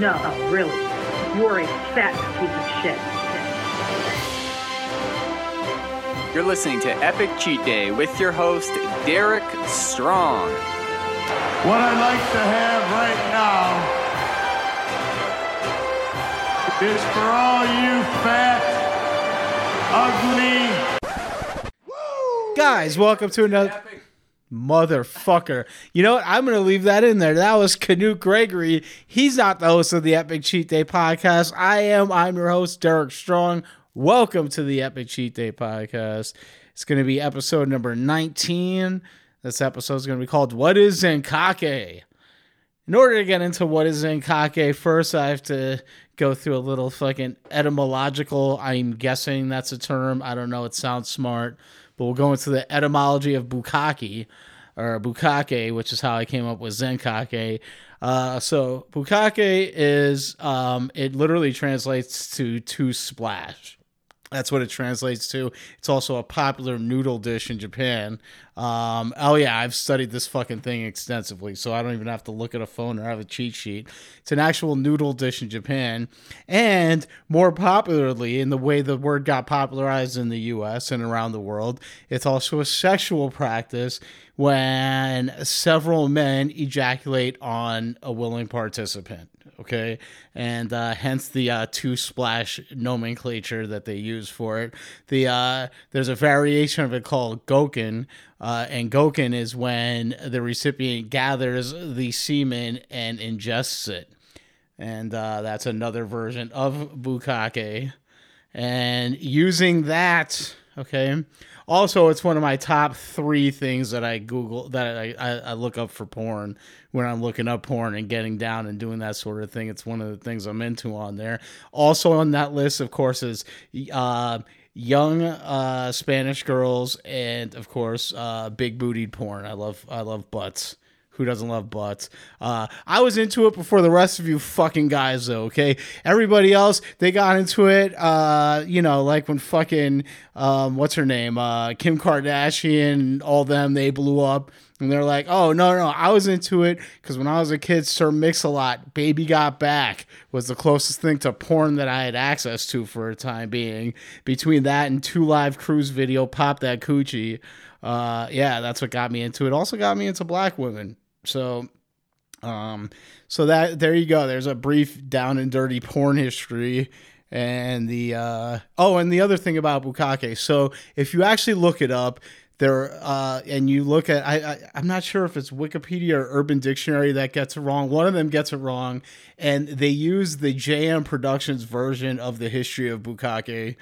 No, really. You are a fat piece of shit. You're listening to Epic Cheat Day with your host, Derek Strong. What I'd like to have right now is for all you fat, ugly... Woo! Guys, welcome to another... Epic. Motherfucker. You know what? I'm going to leave that in there. That was Canute Gregory. He's not the host of the Epic Cheat Day podcast. I am. I'm your host, Derek Strong. Welcome to the Epic Cheat Day podcast. It's going to be episode number 19. This episode is going to be called What is Zenkake? In order to get into what is Zenkake, first I have to go through a little fucking etymological. I'm guessing that's a term. I don't know. It sounds smart. But we'll go into the etymology of bukkake, or bukkake, which is how I came up with Zenkake. So bukkake is, it literally translates to splash. That's what it translates to. It's also a popular noodle dish in Japan. Oh yeah, I've studied this fucking thing extensively, so I don't even have to look at a phone or have a cheat sheet. It's an actual noodle dish in Japan. And more popularly, in the way the word got popularized in the US and around the world, it's also a sexual practice when several men ejaculate on a willing participant. Okay, and hence the two splash nomenclature that they use for it. There's a variation of it called goken, and goken is when the recipient gathers the semen and ingests it, and that's another version of bukkake. And using that, okay. Also, it's one of my top three things that I Google, that I look up for porn when I'm looking up porn and getting down and doing that sort of thing. It's one of the things I'm into on there. Also on that list, of course, is young Spanish girls and, of course, big-bootied porn. I love butts. Who doesn't love butts? I was into it before the rest of you fucking guys, though, okay? Everybody else, they got into it, you know, like when fucking, what's her name? Kim Kardashian and all them, they blew up. And they're like, oh, no, I was into it because when I was a kid, Sir Mix-a-Lot, Baby Got Back was the closest thing to porn that I had access to for a time being. Between that and 2 Live Crew's video, Pop That Coochie. Yeah, that's what got me into it. Also got me into black women. So that, there you go. There's a brief down and dirty porn history. And the other thing about bukkake. So if you actually look it up there, and you look at, I'm not sure if it's Wikipedia or Urban Dictionary that gets it wrong. One of them gets it wrong. And they use the JM Productions version of the history of bukkake.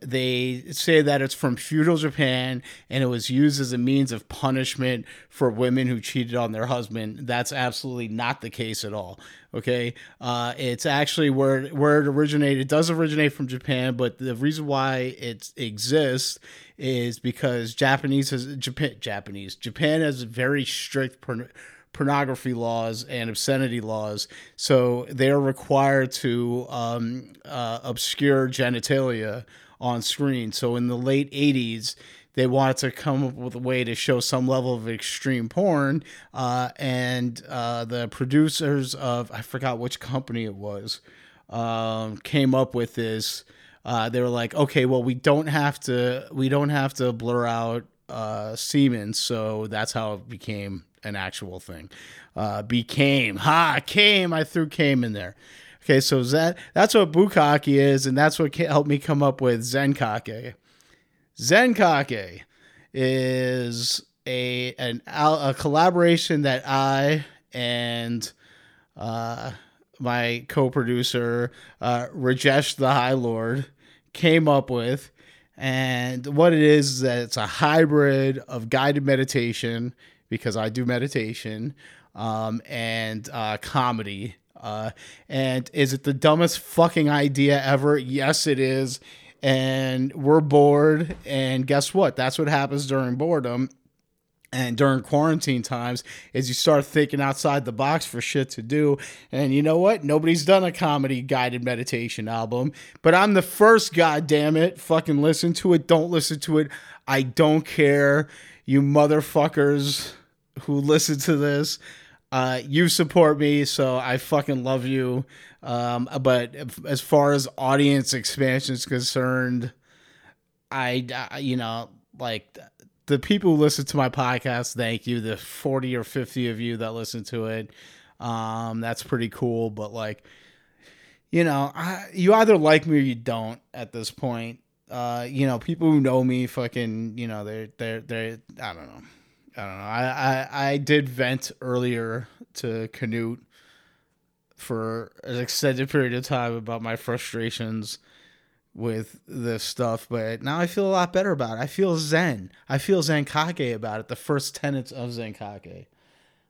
They say that it's from feudal Japan and it was used as a means of punishment for women who cheated on their husband. That's absolutely not the case at all. Okay. It's actually where it originated. It does originate from Japan, but the reason why it exists is because Japan has very strict pornography laws and obscenity laws, so they are required to obscure genitalia on screen. So in the late 80s, they wanted to come up with a way to show some level of extreme porn, and the producers of, I forgot which company it was, came up with this. They were like, okay, well, we don't have to blur out semen, so that's how it became an actual thing. I threw came in there. Okay, so that's what bukkake is, and that's what helped me come up with Zenkake. Zenkake is a collaboration that I and my co-producer, Rajesh the High Lord, came up with. And what it is that it's a hybrid of guided meditation, because I do meditation, and comedy. And is it the dumbest fucking idea ever? Yes, it is. And we're bored. And guess what? That's what happens during boredom. And during quarantine times is you start thinking outside the box for shit to do. And you know what? Nobody's done a comedy guided meditation album, but I'm the first, goddammit. Fucking listen to it. Don't listen to it. I don't care. You motherfuckers who listen to this, You support me, so I fucking love you. But as far as audience expansion is concerned, I you know, like the people who listen to my podcast, thank you. The 40 or 50 of you that listen to it, that's pretty cool. But like, you know, you either like me or you don't at this point. You know, people who know me fucking, you know, they're I don't know. I did vent earlier to Canute for an extended period of time about my frustrations with this stuff, but now I feel a lot better about it. I feel zen. I feel Zenkake about it, the first tenets of Zenkake.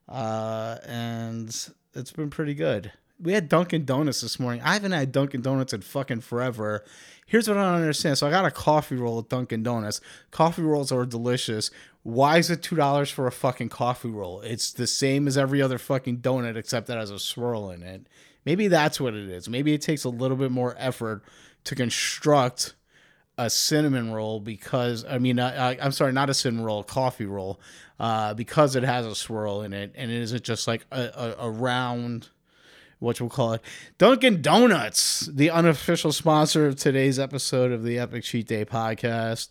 And it's been pretty good. We had Dunkin' Donuts this morning. I haven't had Dunkin' Donuts in fucking forever. Here's what I don't understand. So I got a coffee roll at Dunkin' Donuts. Coffee rolls are delicious. Why is it $2 for a fucking coffee roll? It's the same as every other fucking donut, except that has a swirl in it. Maybe that's what it is. Maybe it takes a little bit more effort to construct a cinnamon roll because, I mean, I'm sorry, not a cinnamon roll, a coffee roll, because it has a swirl in it. And it isn't just like a round... What we'll call it. Dunkin' Donuts, the unofficial sponsor of today's episode of the Epic Cheat Day podcast.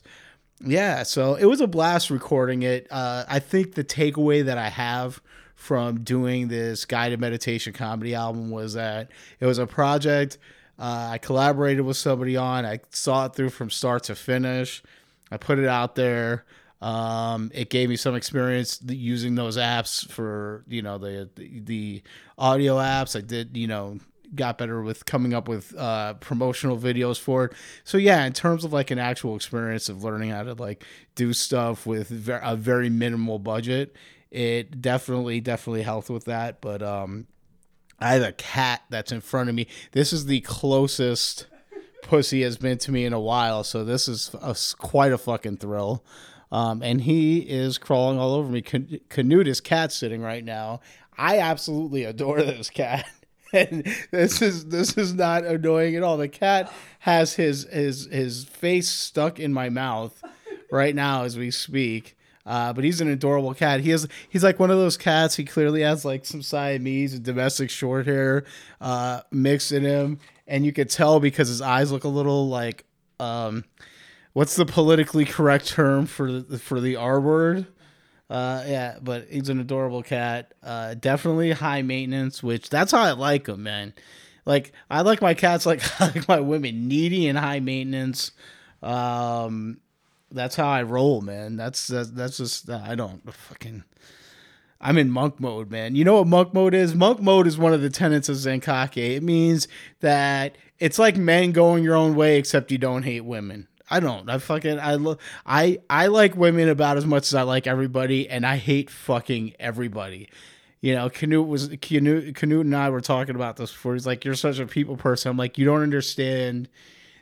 Yeah, so it was a blast recording it. I think the takeaway that I have from doing this guided meditation comedy album was that it was a project I collaborated with somebody on. I saw it through from start to finish. I put it out there. It gave me some experience using those apps for, you know, the audio apps. I did, you know, got better with coming up with promotional videos for it. So yeah, in terms of like an actual experience of learning how to like do stuff with a very minimal budget, it definitely helped with that. But I have a cat that's in front of me. This is the closest pussy has been to me in a while, so this is quite a fucking thrill. And he is crawling all over me. Canute, his cat's sitting right now. I absolutely adore this cat. And this is not annoying at all. The cat has his face stuck in my mouth right now as we speak. But he's an adorable cat. He's like one of those cats. He clearly has like some Siamese and domestic short hair mixed in him. And you could tell because his eyes look a little like... what's the politically correct term for the R word? Yeah, but he's an adorable cat. Definitely high maintenance, which that's how I like them, man. Like, I like my cats like I like my women, needy and high maintenance. That's how I roll, man. That's just, I don't fucking... I'm in monk mode, man. You know what monk mode is? Monk mode is one of the tenets of Zenkake. It means that it's like men going your own way, except you don't hate women. I don't. I like women about as much as I like everybody, and I hate fucking everybody. You know, Canute and I were talking about this before. He's like, "You're such a people person." I'm like, "You don't understand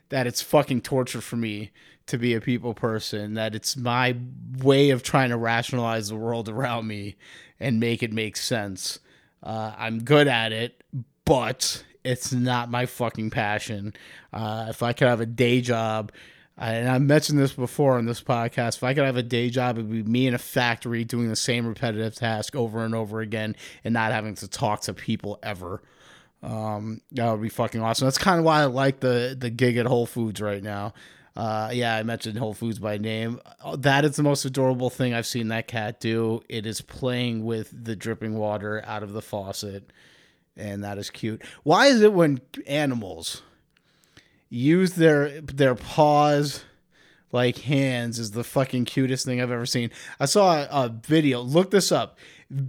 that it's fucking torture for me to be a people person. That it's my way of trying to rationalize the world around me and make it make sense. I'm good at it, but it's not my fucking passion. If I could have a day job." And I mentioned this before on this podcast, if I could have a day job, it would be me in a factory doing the same repetitive task over and over again and not having to talk to people ever. That would be fucking awesome. That's kind of why I like the gig at Whole Foods right now. Yeah, I mentioned Whole Foods by name. That is the most adorable thing I've seen that cat do. It is playing with the dripping water out of the faucet, and that is cute. Why is it when animals... use their paws like hands is the fucking cutest thing I've ever seen. I saw a video. Look this up.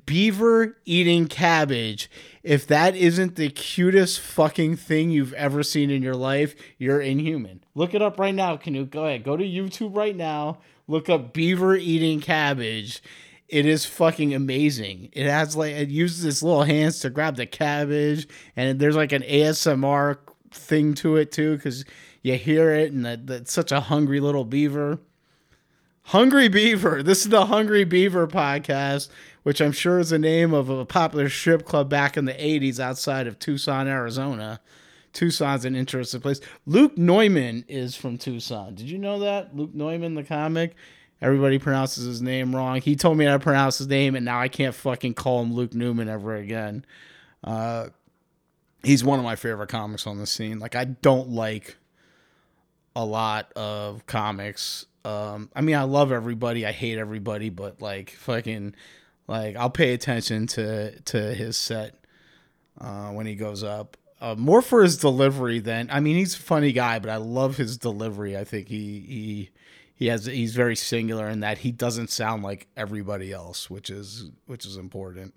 Beaver eating cabbage. If that isn't the cutest fucking thing you've ever seen in your life, you're inhuman. Look it up right now, Canute. Go ahead. Go to YouTube right now. Look up beaver eating cabbage. It is fucking amazing. It has like, it uses its little hands to grab the cabbage, and there's like an ASMR thing to it too, because you hear it, and that's such a hungry little beaver. Hungry Beaver. This is the Hungry Beaver podcast, which I'm sure is the name of a popular strip club back in the 80s outside of Tucson, Arizona. Tucson's an interesting place. Luke Neumann is from Tucson. Did you know that? Luke Neumann, the comic, Everybody pronounces his name wrong. He told me how to pronounce his name, and now I can't fucking call him Luke Neumann ever again. He's one of my favorite comics on the scene. Like, I don't like a lot of comics. I mean, I love everybody. I hate everybody, but, like, fucking, like, I'll pay attention to his set when he goes up. More for his delivery than, I mean, he's a funny guy, but I love his delivery. I think he's very singular in that he doesn't sound like everybody else, which is important.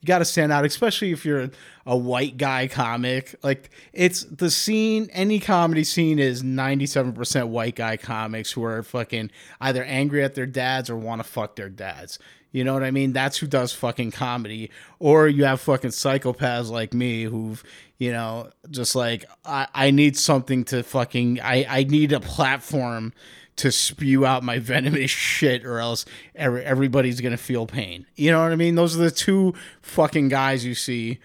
You got to stand out, especially if you're a white guy comic. Like, it's the scene, any comedy scene is 97% white guy comics who are fucking either angry at their dads or want to fuck their dads. You know what I mean? That's who does fucking comedy. Or you have fucking psychopaths like me who've, you know, just like, I need something to fucking, I need a platform to spew out my venomous shit, or else everybody's going to feel pain. You know what I mean? Those are the two fucking guys you see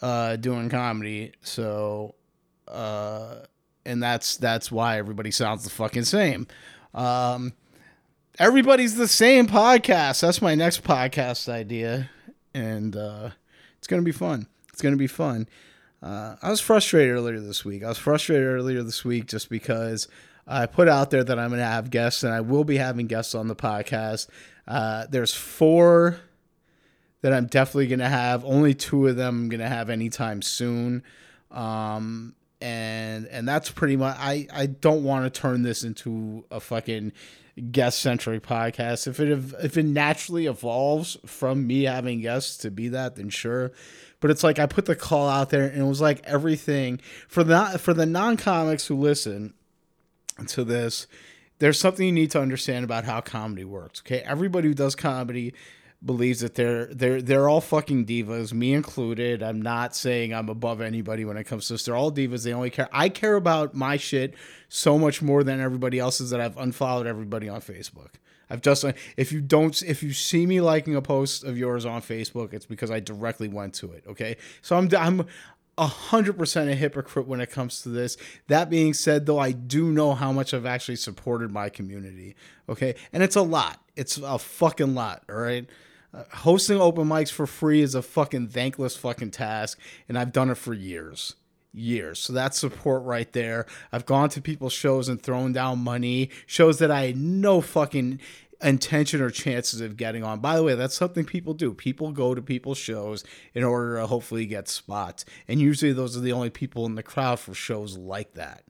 doing comedy. So, and that's why everybody sounds the fucking same. Everybody's the same podcast. That's my next podcast idea. And it's going to be fun. It's going to be fun. I was frustrated earlier this week. Just because I put out there that I'm going to have guests, and I will be having guests on the podcast. There's 4 that I'm definitely going to have. Only 2 of them I'm going to have anytime soon. And that's pretty much, I don't want to turn this into a fucking guest-centric podcast. If it naturally evolves from me having guests to be that, then sure. But it's like, I put the call out there, and it was like everything for the non-comics who listen to this, there's something you need to understand about how comedy works. Okay, everybody who does comedy believes that they're all fucking divas, me included. I'm not saying I'm above anybody when it comes to this. They're all divas. They only care. I care about my shit so much more than everybody else's that I've unfollowed everybody on Facebook. I've just, if you see me liking a post of yours on Facebook, it's because I directly went to it. Okay, so I'm 100% a hypocrite when it comes to this. That being said, though, I do know how much I've actually supported my community. Okay. And it's a lot. It's a fucking lot. All right. Hosting open mics for free is a fucking thankless fucking task. And I've done it for years. So that's support right there. I've gone to people's shows and thrown down money, shows that I had no fucking intention or chances of getting on. By the way, that's something people do. People go to people's shows in order to hopefully get spots. And usually those are the only people in the crowd for shows like that.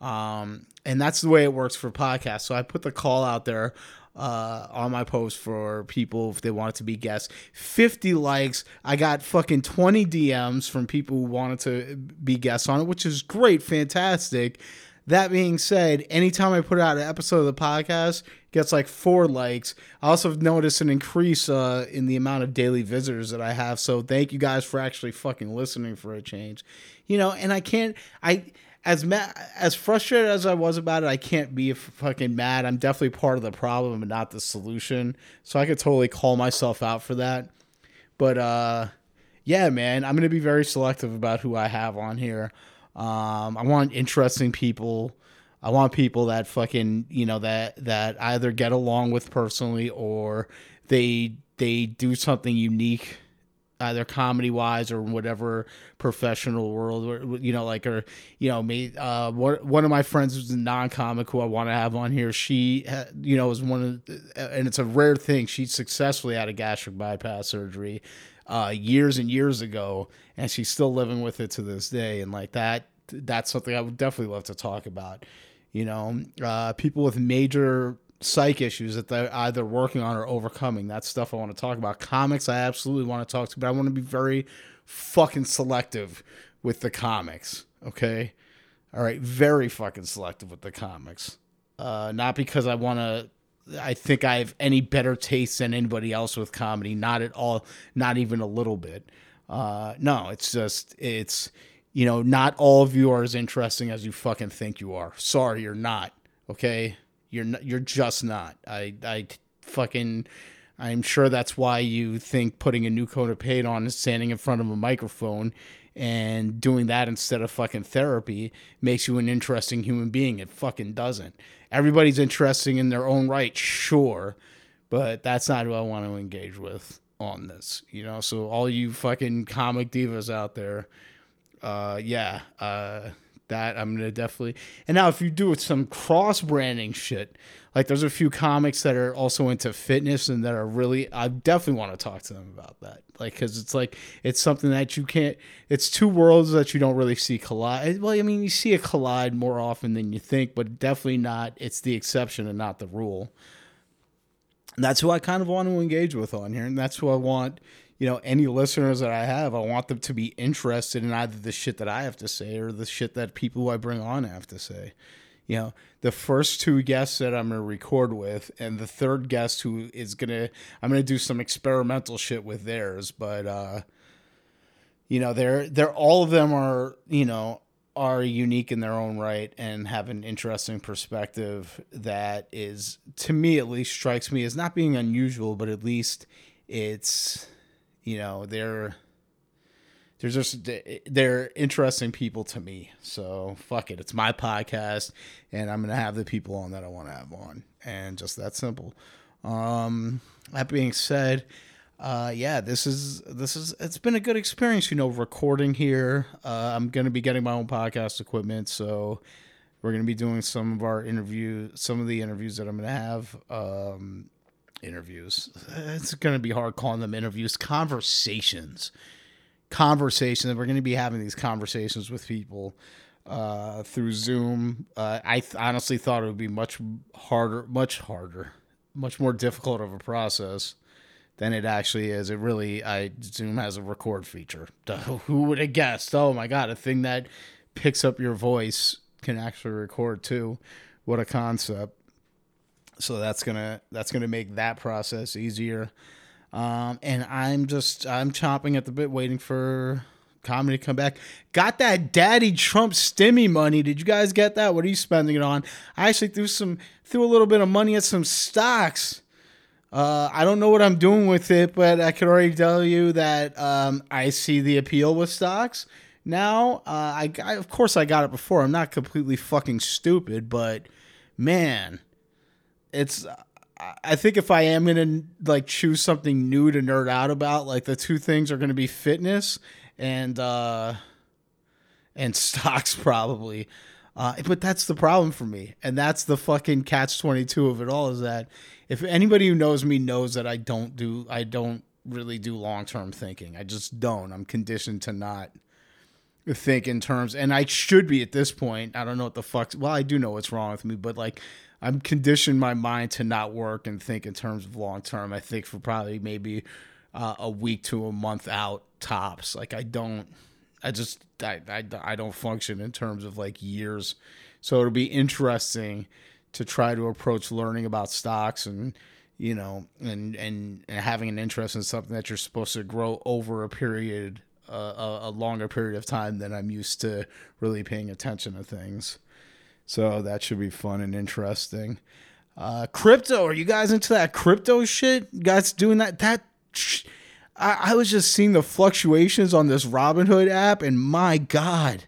And that's the way it works for podcasts. So I put the call out there on my post for people if they wanted to be guests. 50 likes. I got fucking 20 DMs from people who wanted to be guests on it, which is great. Fantastic. That being said, anytime I put out an episode of the podcast, it gets like 4 likes. I also have noticed an increase in the amount of daily visitors that I have. So thank you guys for actually fucking listening for a change. You know, and I can't, as frustrated as I was about it, I can't be fucking mad. I'm definitely part of the problem and not the solution. So I could totally call myself out for that. But yeah, man, I'm going to be very selective about who I have on here. I want interesting people. I want people that fucking, you know, that either get along with personally, or they do something unique, either comedy wise or whatever professional world, or, you know, like, or, you know, me, one of my friends who's a non-comic who I want to have on here. She, you know, is one of, and it's a rare thing. She successfully had a gastric bypass surgery years and years ago, and she's still living with it to this day. And like that's something I would definitely love to talk about. You know, people with major psych issues that they're either working on or overcoming. That's stuff I want to talk about. Comics, I absolutely want to talk to, but I want to be very fucking selective with the comics. Okay. All right. Very fucking selective with the comics. Not because I think I have any better taste than anybody else with comedy. Not at all. Not even a little bit. No, it's just, it's, you know, not all of you are as interesting as you fucking think you are. Sorry, you're not. Okay. You're just not. I'm sure that's why you think putting a new coat of paint on and standing in front of a microphone and doing that instead of fucking therapy makes you an interesting human being. It fucking doesn't. Everybody's interesting in their own right, sure, but that's not who I want to engage with on this, you know? So all you fucking comic divas out there, that I'm going to definitely... And now if you do some cross-branding shit, like there's a few comics that are also into fitness and that are really... I definitely want to talk to them about that. Like, because it's like, it's something that you can't... It's two worlds that you don't really see collide. Well, I mean, you see it collide more often than you think, but definitely not... It's the exception and not the rule. And that's who I kind of want to engage with on here. And that's who I want... You know, any listeners that I have, I want them to be interested in either the shit that I have to say or the shit that people who I bring on have to say. You know, the first two guests that I'm going to record with and the third guest who is going to, I'm going to do some experimental shit with theirs. But, you know, they're all of them are, you know, are unique in their own right and have an interesting perspective that is, to me at least, strikes me as not being unusual, but at least it's... You know, they're interesting people to me. So fuck it. It's my podcast and I'm going to have the people on that I want to have on, and just that simple. That being said, it's been a good experience, you know, recording here. I'm going to be getting my own podcast equipment. So we're going to be doing some of the interviews that I'm going to have, interviews. It's going to be hard calling them interviews. Conversations. We're going to be having these conversations with people through Zoom. I honestly thought it would be much harder, much more difficult of a process than it actually is. It really, Zoom has a record feature. Who would have guessed? Oh my God, a thing that picks up your voice can actually record too. What a concept. So that's gonna make that process easier, and I'm chomping at the bit, waiting for comedy to come back. Got that Daddy Trump stimmy money? Did you guys get that? What are you spending it on? I actually threw a little bit of money at some stocks. I don't know what I'm doing with it, but I can already tell you that I see the appeal with stocks now. I of course I got it before. I'm not completely fucking stupid, but man. I think if I am going to like choose something new to nerd out about, like the two things are going to be fitness and stocks probably. But that's the problem for me. And that's the fucking catch-22 of it all, is that if anybody who knows me knows that I don't really do long-term thinking. I just don't. I'm conditioned to not think in terms, and I should be at this point. I don't know what the fuck's, well, I do know what's wrong with me, but like, I'm conditioned my mind to not work and think in terms of long term. I think for probably maybe a week to a month out tops. Like I don't function in terms of like years. So it'll be interesting to try to approach learning about stocks and, you know, and having an interest in something that you're supposed to grow over a period, a longer period of time than I'm used to really paying attention to things. So that should be fun and interesting. Crypto, are you guys into that crypto shit? You guys doing that? I was just seeing the fluctuations on this Robinhood app, and my God,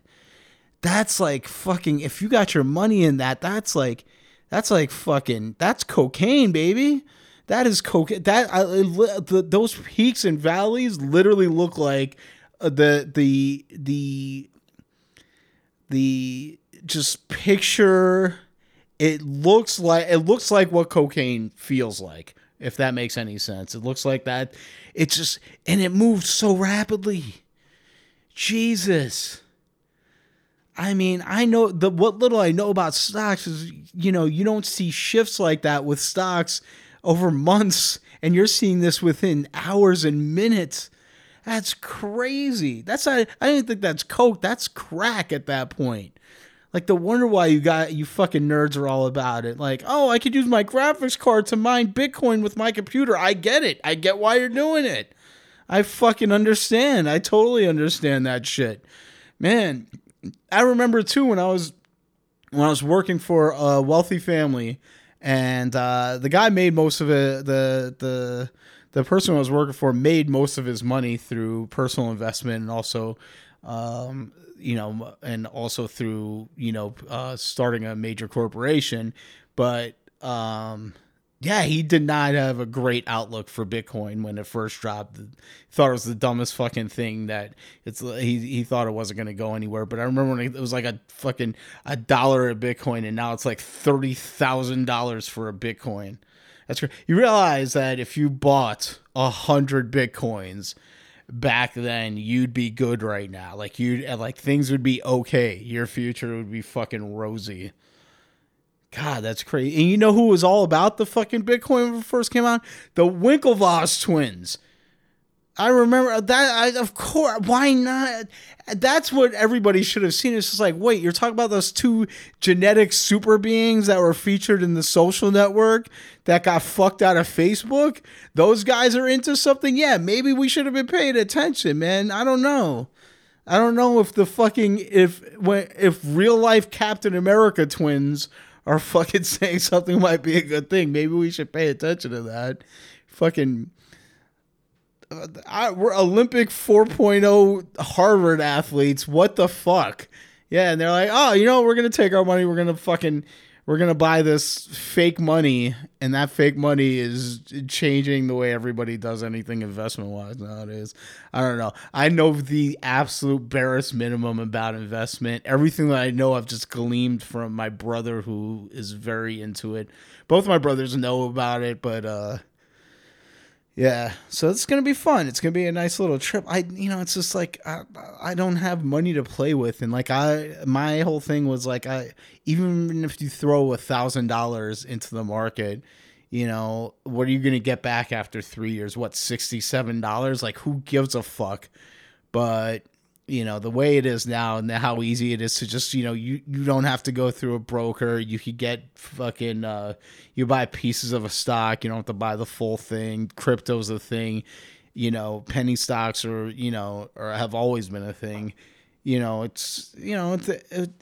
that's like fucking, if you got your money in that, that's cocaine, baby. That is cocaine. Those peaks and valleys literally look like just picture, it looks like what cocaine feels like, if that makes any sense. It looks like that. It just, and it moves so rapidly. Jesus. I mean, I know what little I know about stocks is, you know, you don't see shifts like that with stocks over months, and you're seeing this within hours and minutes. That's crazy. That's not, I didn't think that's coke. That's crack at that point. Like, the wonder why you fucking nerds are all about it. Like, oh, I could use my graphics card to mine Bitcoin with my computer. I get it. I get why you're doing it. I fucking understand. I totally understand that shit. Man, I remember too when I was working for a wealthy family, and the guy made most of it, the person I was working for made most of his money through personal investment and also you know, and also through, you know, starting a major corporation. But yeah, he did not have a great outlook for Bitcoin when it first dropped. He thought it was the dumbest fucking thing that it's, he thought it wasn't going to go anywhere. But I remember when it was like a fucking $1 a Bitcoin, and now it's like $30,000 for a Bitcoin. That's great. You realize that if you bought 100 Bitcoins back then, you'd be good right now. Like, you'd, like, things would be okay. Your future would be fucking rosy. God, that's crazy. And you know who was all about the fucking Bitcoin when it first came out? The Winklevoss twins. I remember that. Of course, why not? That's what everybody should have seen. It's just like, wait, you're talking about those two genetic super beings that were featured in The Social Network that got fucked out of Facebook? Those guys are into something? Yeah, maybe we should have been paying attention, man. I don't know. I don't know if the fucking, if real life Captain America twins are fucking saying something might be a good thing. Maybe we should pay attention to that. Fucking... we're Olympic 4.0 Harvard athletes. What the fuck? Yeah, and they're like, oh, you know, we're going to take our money. We're going to fucking, we're going to buy this fake money. And that fake money is changing the way everybody does anything investment-wise nowadays. I don't know. I know the absolute barest minimum about investment. Everything that I know, I've just gleaned from my brother, who is very into it. Both my brothers know about it, but, yeah, so it's going to be fun. It's going to be a nice little trip. You know, it's just like, I don't have money to play with. And like, my whole thing was like, even if you throw $1,000 into the market, you know, what are you going to get back after 3 years? What, $67? Like, who gives a fuck? But, you know, the way it is now and how easy it is to just, you know, you don't have to go through a broker. You could get fucking, you buy pieces of a stock. You don't have to buy the full thing. Crypto's a thing, you know, penny stocks are, you know, or have always been a thing. You know, it's, you know,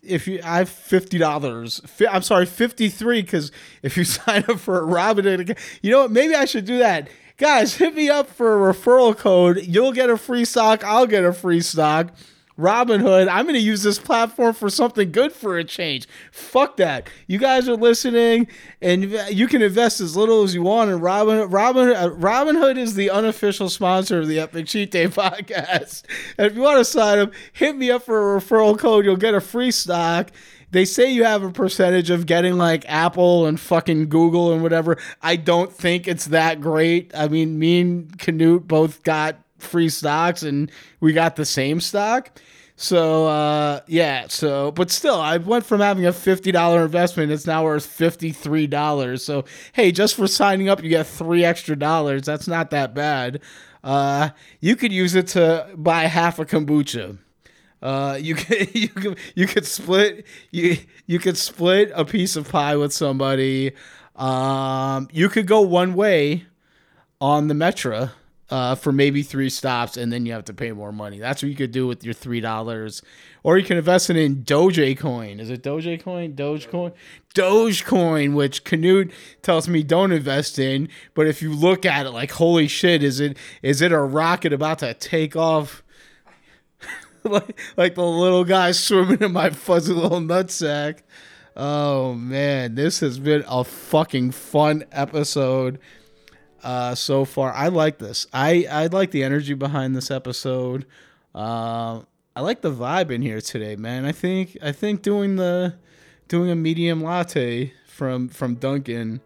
if you, I have $50, I'm sorry, 53. Cause if you sign up for a Robinhood account, you know what, maybe I should do that. Guys, hit me up for a referral code. You'll get a free stock. I'll get a free stock. Robinhood. I'm going to use this platform for something good for a change. Fuck that. You guys are listening, and you can invest as little as you want in Robinhood. Robinhood is the unofficial sponsor of the Epic Cheat Day podcast. And if you want to sign up, hit me up for a referral code. You'll get a free stock. They say you have a percentage of getting like Apple and fucking Google and whatever. I don't think it's that great. I mean, me and Canute both got free stocks and we got the same stock. So, yeah. So, but still, I went from having a $50 investment. It's now worth $53. So, hey, just for signing up, you get $3 extra. That's not that bad. You could use it to buy half a kombucha. You could split a piece of pie with somebody. You could go one way on the Metra for maybe 3 stops, and then you have to pay more money. That's what you could do with your $3. Or you can invest it in Dogecoin. Is it Dogecoin? Dogecoin, which Canute tells me don't invest in. But if you look at it like, holy shit, is it a rocket about to take off? Like the little guy swimming in my fuzzy little nutsack. Oh, man. This has been a fucking fun episode so far. I like this. I like the energy behind this episode. I like the vibe in here today, man. I think doing a medium latte from Dunkin'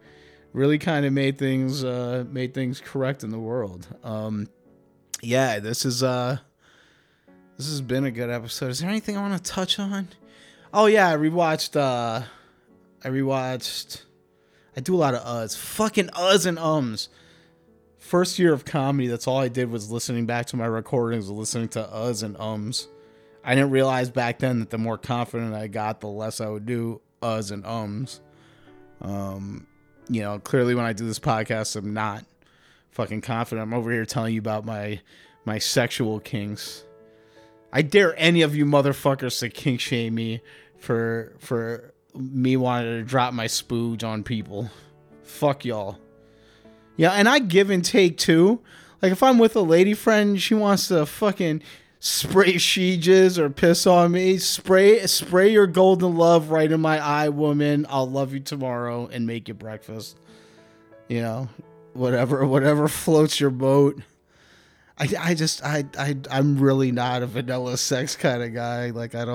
really kind of made things correct in the world. Yeah, This has been a good episode. Is there anything I want to touch on? Oh, yeah, I rewatched... I do a lot of uhs. Fucking uhs and ums. First year of comedy, that's all I did was listening back to my recordings, listening to uhs and ums. I didn't realize back then that the more confident I got, the less I would do uhs and ums. You know, clearly when I do this podcast, I'm not fucking confident. I'm over here telling you about my sexual kinks. I dare any of you motherfuckers to kink shame me for me wanting to drop my spooge on people. Fuck y'all. Yeah, and I give and take too. Like if I'm with a lady friend, she wants to fucking spray sheeges or piss on me. Spray your golden love right in my eye, woman. I'll love you tomorrow and make you breakfast. You know, whatever floats your boat. I'm really not a vanilla sex kind of guy. Like I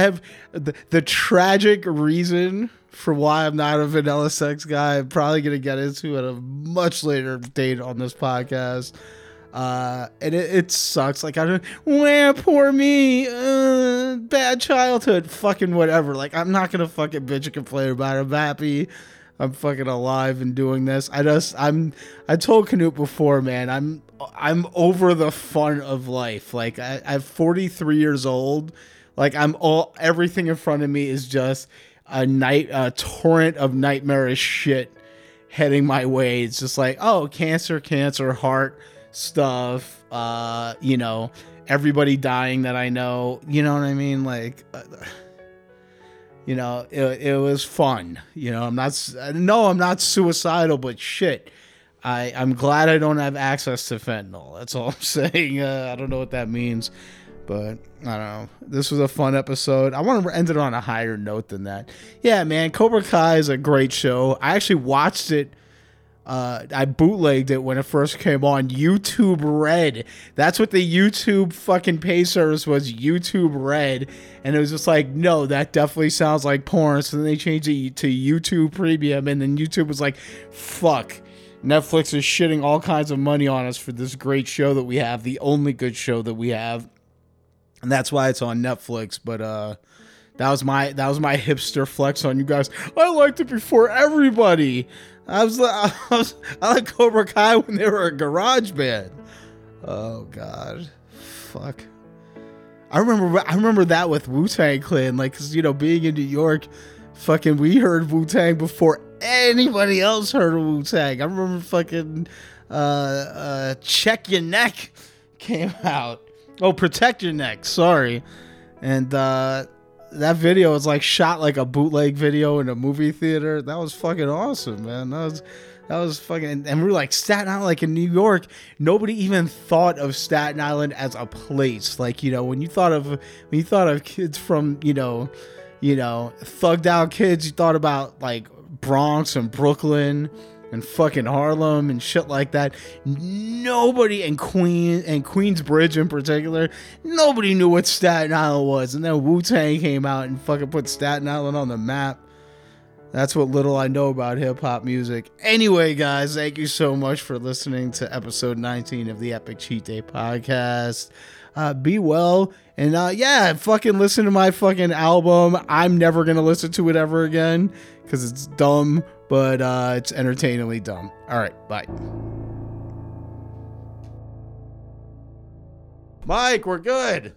have the tragic reason for why I'm not a vanilla sex guy. I'm probably going to get into at a much later date on this podcast. And it sucks. Like, I don't, poor me, bad childhood, fucking whatever. Like, I'm not going to fucking bitch and complain about it. I'm happy I'm fucking alive and doing this. I told Canute before, man, I'm over the fun of life. Like, I'm 43 years old. Like, everything in front of me is just a torrent of nightmarish shit heading my way. It's just like, oh, cancer, heart stuff, you know, everybody dying that I know, you know what I mean? Like, you know, it was fun. You know, I'm not suicidal, but shit, I'm glad I don't have access to fentanyl. That's all I'm saying. I don't know what that means, but I don't know. This was a fun episode. I want to end it on a higher note than that. Yeah, man, Cobra Kai is a great show. I actually watched it. I bootlegged it when it first came on YouTube Red. That's what the YouTube fucking pay service was, YouTube Red. And it was just like, no, that definitely sounds like porn. So then they changed it to YouTube Premium. And then YouTube was like, fuck, Netflix is shitting all kinds of money on us for this great show that we have, the only good show that we have. And that's why it's on Netflix. But that was my hipster flex on you guys. I liked it before everybody. I like Cobra Kai when they were a garage band. Oh God, fuck. I remember that with Wu-Tang Clan, like, cause you know, being in New York, fucking we heard Wu-Tang before anybody else heard of Wu-Tang. I remember fucking Check Your Neck came out. Oh, Protect Your Neck. Sorry, and that video was like shot like a bootleg video in a movie theater. That was fucking awesome, man. That was fucking, and we were like Staten Island, like in New York, nobody even thought of Staten Island as a place. Like, you know, when you thought of kids from, you know, thugged out kids, you thought about like Bronx and Brooklyn and fucking Harlem and shit like that. Nobody in Queensbridge in particular, nobody knew what Staten Island was. And then Wu-Tang came out and fucking put Staten Island on the map. That's what little I know about hip-hop music. Anyway, guys, thank you so much for listening to episode 19 of the Epic Cheat Day podcast. Be well. And yeah, fucking listen to my fucking album. I'm never going to listen to it ever again because it's dumb. But it's entertainingly dumb. All right, bye. Mike, we're good.